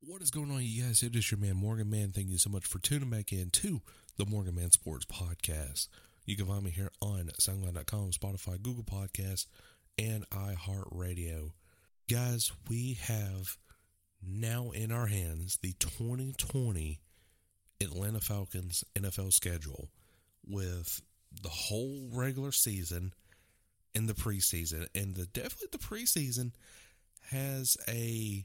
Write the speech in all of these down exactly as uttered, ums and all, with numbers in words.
What is going on, you guys? It is your man, Morgan Mann. Thank you so much for tuning back in to the Morgan Mann Sports Podcast. You can find me here on SoundCloud dot com, Spotify, Google Podcasts, and iHeartRadio. Guys, we have now in our hands the twenty twenty Atlanta Falcons N F L schedule with the whole regular season and the preseason. And the definitely the preseason has a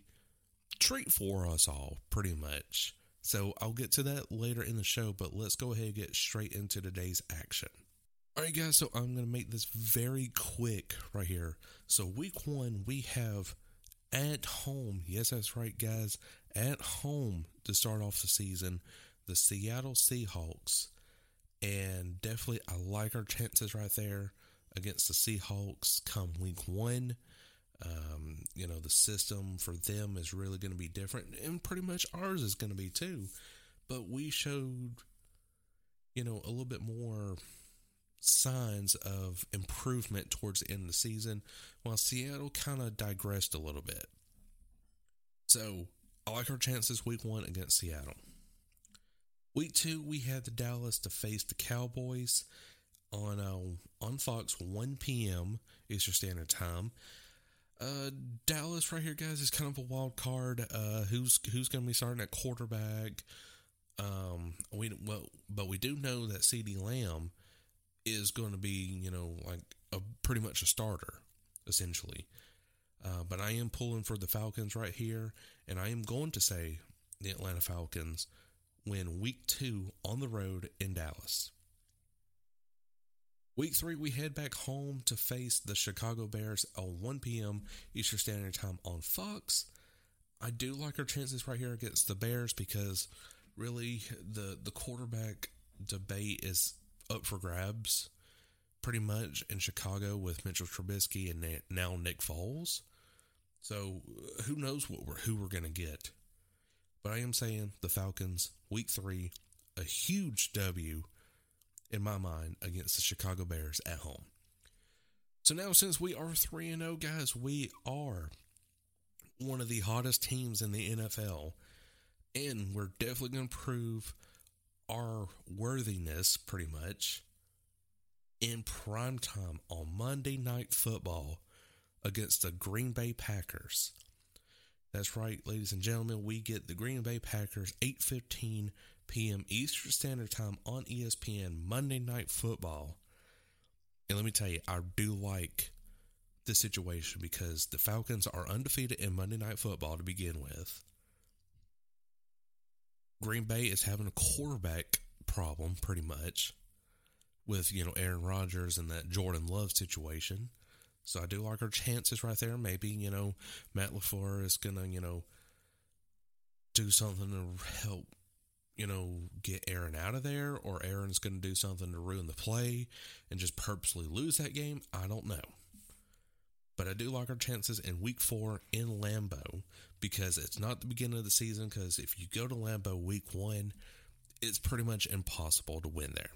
treat for us all, pretty much. So I'll get to that later in the show, but let's go ahead and get straight into today's action. All right, guys, so I'm going to make this very quick right here. So week one, we have at home, yes, that's right, guys, at home to start off the season, the Seattle Seahawks. And definitely I like our chances right there against the Seahawks come week one. Um, you know, the system for them is really going to be different, and pretty much ours is going to be too. But we showed, you know, a little bit more signs of improvement towards the end of the season, while Seattle kind of digressed a little bit. So I like our chances week one against Seattle. Week two, we had the Dallas to face the Cowboys on uh, on Fox, one p.m. Eastern Standard Time. Uh, Dallas right here, guys, is kind of a wild card. Uh, who's who's going to be starting at quarterback? Um, we well, but we do know that CeeDee Lamb is going to be, you know, like a pretty much a starter essentially. Uh, but I am pulling for the Falcons right here, and I am going to say the Atlanta Falcons win week two on the road in Dallas. Week three, we head back home to face the Chicago Bears at one p.m. Eastern Standard Time on Fox. I do like our chances right here against the Bears because really the, the quarterback debate is up for grabs pretty much in Chicago with Mitchell Trubisky and now Nick Foles. So who knows what we're, who we're going to get. But I am saying the Falcons, week three, a huge W in my mind, against the Chicago Bears at home. So now, since we are three and oh, guys, we are one of the hottest teams in the N F L, and we're definitely going to prove our worthiness, pretty much, in primetime on Monday Night Football against the Green Bay Packers. That's right, ladies and gentlemen, we get the Green Bay Packers eight fifteen p.m. Eastern Standard Time on E S P N, Monday Night Football. And let me tell you, I do like this situation because the Falcons are undefeated in Monday Night Football to begin with. Green Bay is having a quarterback problem, pretty much, with, you know, Aaron Rodgers and that Jordan Love situation. So I do like our chances right there. Maybe, you know, Matt LaFleur is going to, you know, do something to help, you know, get Aaron out of there, or Aaron's going to do something to ruin the play and just purposely lose that game. I don't know. But I do like our chances in week four in Lambeau because it's not the beginning of the season, because if you go to Lambeau week one, it's pretty much impossible to win there.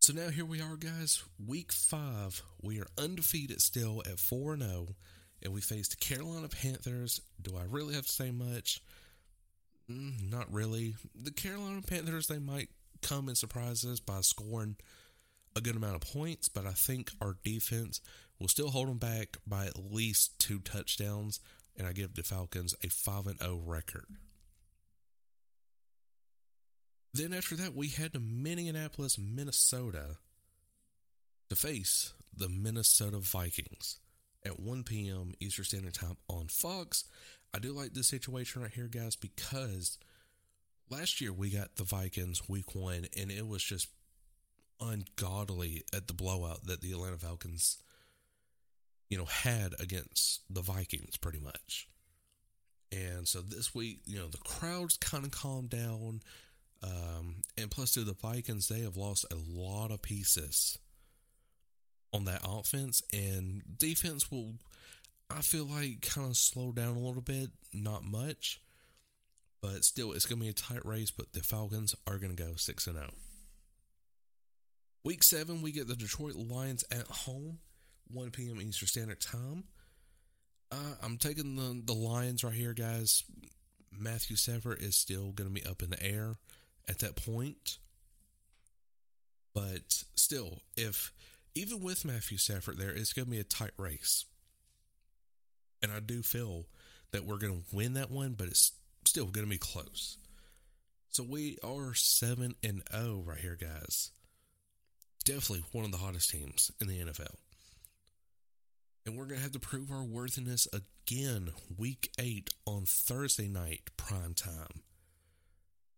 So now here we are, guys. Week five, we are undefeated still at four and oh, and we face the Carolina Panthers. Do I really have to say much? Not really. The Carolina Panthers, they might come and surprise us by scoring a good amount of points, but I think our defense will still hold them back by at least two touchdowns and I give the Falcons a five and oh record. Then after that, we head to Minneapolis, Minnesota, to face the Minnesota Vikings at one p.m. Eastern Standard Time on Fox. I do like this situation right here, guys, because last year we got the Vikings week one, and it was just ungodly at the blowout that the Atlanta Falcons, you know, had against the Vikings pretty much. And so this week, you know, the crowd's kind of calmed down. Um, and plus, to the Vikings, they have lost a lot of pieces on that offense, and defense will, I feel like, kind of slow down a little bit, not much, but still, it's going to be a tight race, but the Falcons are going to go six and oh. Week seven, we get the Detroit Lions at home, one p.m. Eastern Standard Time. Uh, I'm taking the, the Lions right here, guys. Matthew Stafford is still going to be up in the air at that point. But still, if even with Matthew Stafford there, it's going to be a tight race. And I do feel that we're going to win that one, but it's still going to be close. So we are seven and oh right here, guys. Definitely one of the hottest teams in the N F L. And we're going to have to prove our worthiness again week eight on Thursday night prime time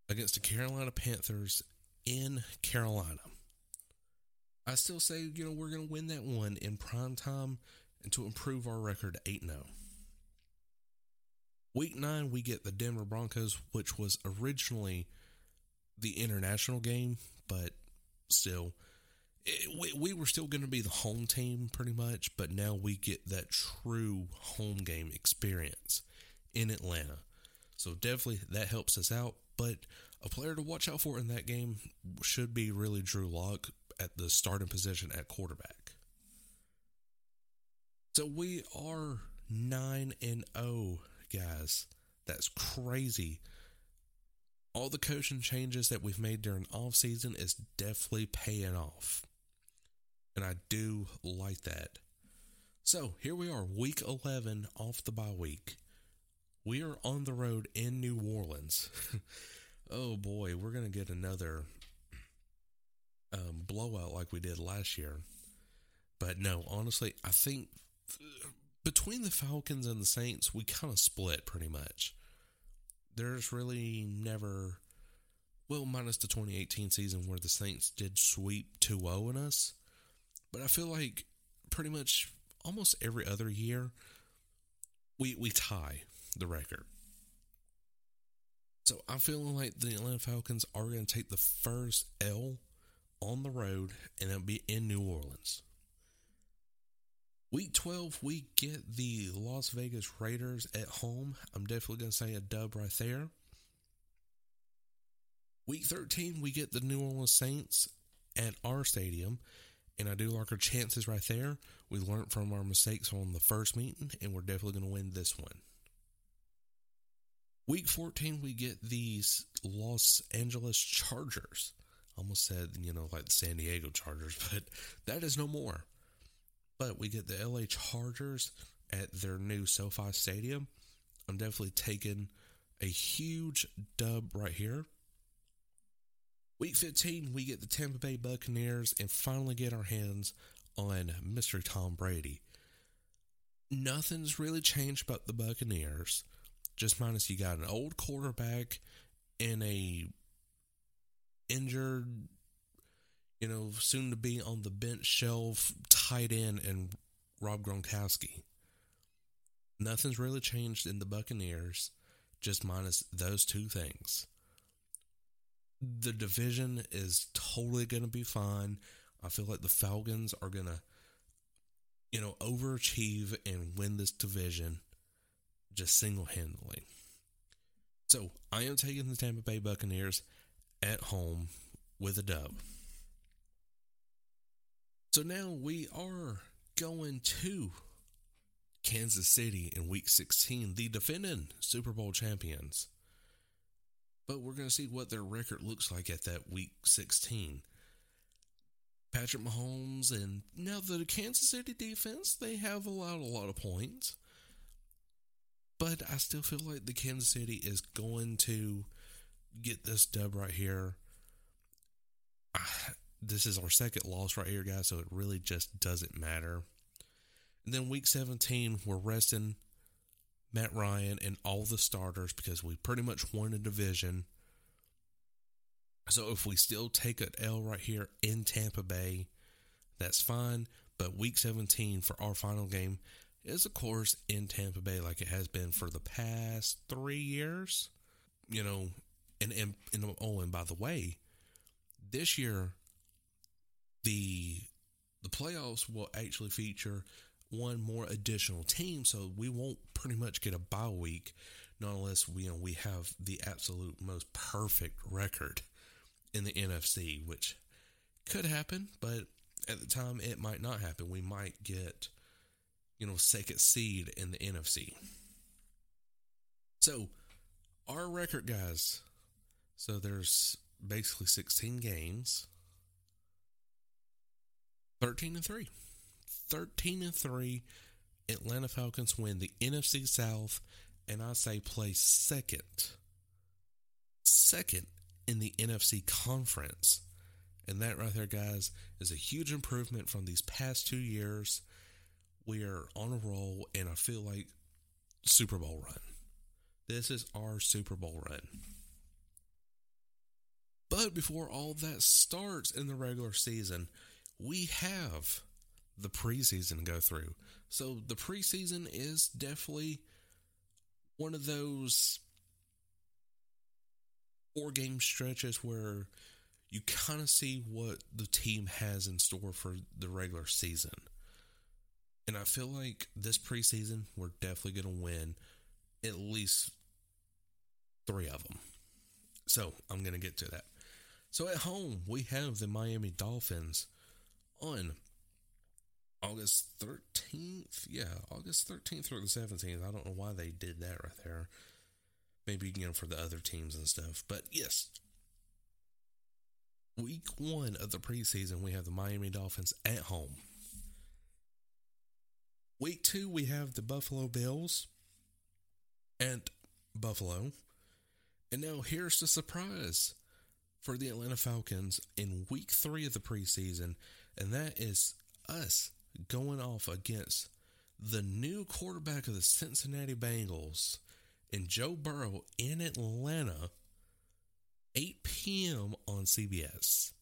against the Carolina Panthers in Carolina. I still say, you know, we're going to win that one in prime time and to improve our record to eight and oh. Week nine, we get the Denver Broncos, which was originally the international game, but still, it, we, we were still going to be the home team pretty much, but now we get that true home game experience in Atlanta. So definitely that helps us out, but a player to watch out for in that game should be really Drew Lock at the starting position at quarterback. So we are nine and oh, guys. That's crazy. All the coaching changes that we've made during offseason is definitely paying off. And I do like that. So here we are, week eleven off the bye week. We are on the road in New Orleans. Oh boy, we're going to get another um, blowout like we did last year. But no, honestly, I think between the Falcons and the Saints, we kind of split pretty much. There's really never, well, minus the twenty eighteen season where the Saints did sweep two oh in us. But I feel like pretty much almost every other year, we we tie the record. So I'm feeling like the Atlanta Falcons are going to take the first L on the road, and it'll be in New Orleans. Week twelve, we get the Las Vegas Raiders at home. I'm definitely going to say a dub right there. Week thirteen, we get the New Orleans Saints at our stadium. And I do like our chances right there. We learned from our mistakes on the first meeting, and we're definitely going to win this one. Week fourteen, we get these Los Angeles Chargers. Almost said, you know, like the San Diego Chargers, but that is no more. But we get the L A Chargers at their new SoFi Stadium. I'm definitely taking a huge dub right here. Week fifteen, we get the Tampa Bay Buccaneers and finally get our hands on Mister Tom Brady. Nothing's really changed about the Buccaneers. Just minus you got an old quarterback and a injured, you know, soon to be on the bench shelf tight end and Rob Gronkowski. Nothing's really changed in the Buccaneers, just minus those two things. The division is totally going to be fine. I feel like the Falcons are going to, you know, overachieve and win this division just single-handedly. So I am taking the Tampa Bay Buccaneers at home with a dub. So now we are going to Kansas City in week sixteen, the defending Super Bowl champions. But we're going to see what their record looks like at that week sixteen. Patrick Mahomes and now the Kansas City defense, they have allowed a lot of points. said, I still feel like the Kansas City is going to get this dub right here. I, this is our second loss right here, guys, so it really just doesn't matter. And then week seventeen, we're resting Matt Ryan and all the starters because we pretty much won a division. So if we still take an L right here in Tampa Bay, that's fine. But week seventeen for our final game is, of course, in Tampa Bay, like it has been for the past three years. You know, and, and, and oh, and by the way, this year, the the playoffs will actually feature one more additional team, so we won't pretty much get a bye week, not unless we, you know, we have the absolute most perfect record in the N F C, which could happen, but at the time it might not happen. We might get, you know, second seed in the N F C. So our record, guys, so there's basically sixteen games, thirteen and three. thirteen and three, Atlanta Falcons win the N F C South, and I say play second, second in the N F C Conference. And that right there, guys, is a huge improvement from these past two years. We are on a roll, and I feel like Super Bowl run. This is our Super Bowl run. But before all that starts in the regular season, we have the preseason go through. So the preseason is definitely one of those four game stretches where you kind of see what the team has in store for the regular season. And I feel like this preseason, we're definitely going to win at least three of them. So I'm going to get to that. So at home, we have the Miami Dolphins on August thirteenth, yeah, August thirteenth through the seventeenth. I don't know why they did that right there. Maybe, you know, for the other teams and stuff. But yes, week one of the preseason, we have the Miami Dolphins at home. Week two, we have the Buffalo Bills at Buffalo. And now here's the surprise for the Atlanta Falcons in week three of the preseason, and that is us going off against the new quarterback of the Cincinnati Bengals and Joe Burrow in Atlanta, eight p.m. on C B S.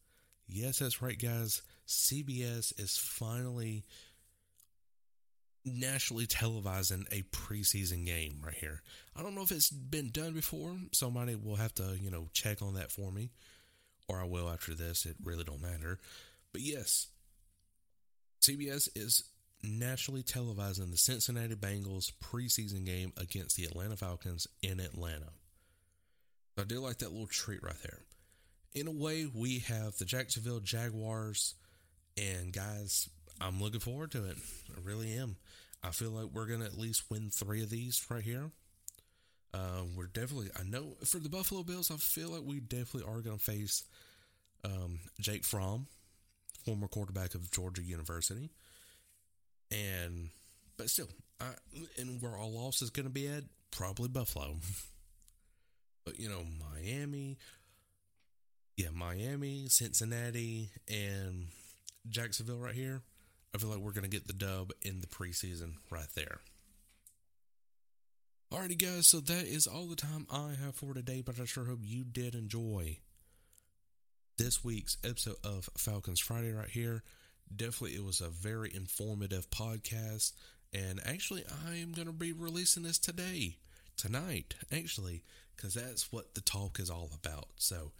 Yes, that's right, guys. C B S is finally nationally televising a preseason game right here. I don't know if it's been done before. Somebody will have to, you know, check on that for me, or I will after this. It really don't matter. But yes, C B S is nationally televising the Cincinnati Bengals preseason game against the Atlanta Falcons in Atlanta. I do like that little treat right there. In a way, we have the Jacksonville Jaguars, and guys, I'm looking forward to it. I really am. I feel like we're going to at least win three of these right here. Uh, we're definitely, I know, for the Buffalo Bills, I feel like we definitely are going to face um, Jake Fromm, former quarterback of Georgia University. And, but still, I, and where our loss is going to be at, probably Buffalo. But, you know, Miami, yeah, Miami, Cincinnati, and Jacksonville right here. I feel like we're going to get the dub in the preseason right there. Alrighty, guys, so that is all the time I have for today, but I sure hope you did enjoy this week's episode of Falcons Friday right here. Definitely, it was a very informative podcast, and actually, I am going to be releasing this today, tonight, actually, because that's what the talk is all about. So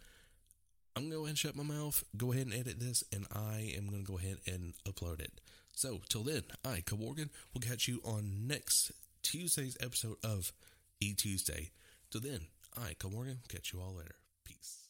I'm going to go ahead and shut my mouth, go ahead and edit this, and I am going to go ahead and upload it. So till then, I, Cole Morgan, will catch you on next Tuesday's episode of E Tuesday. Till then, I, Cole Morgan, catch you all later. Peace.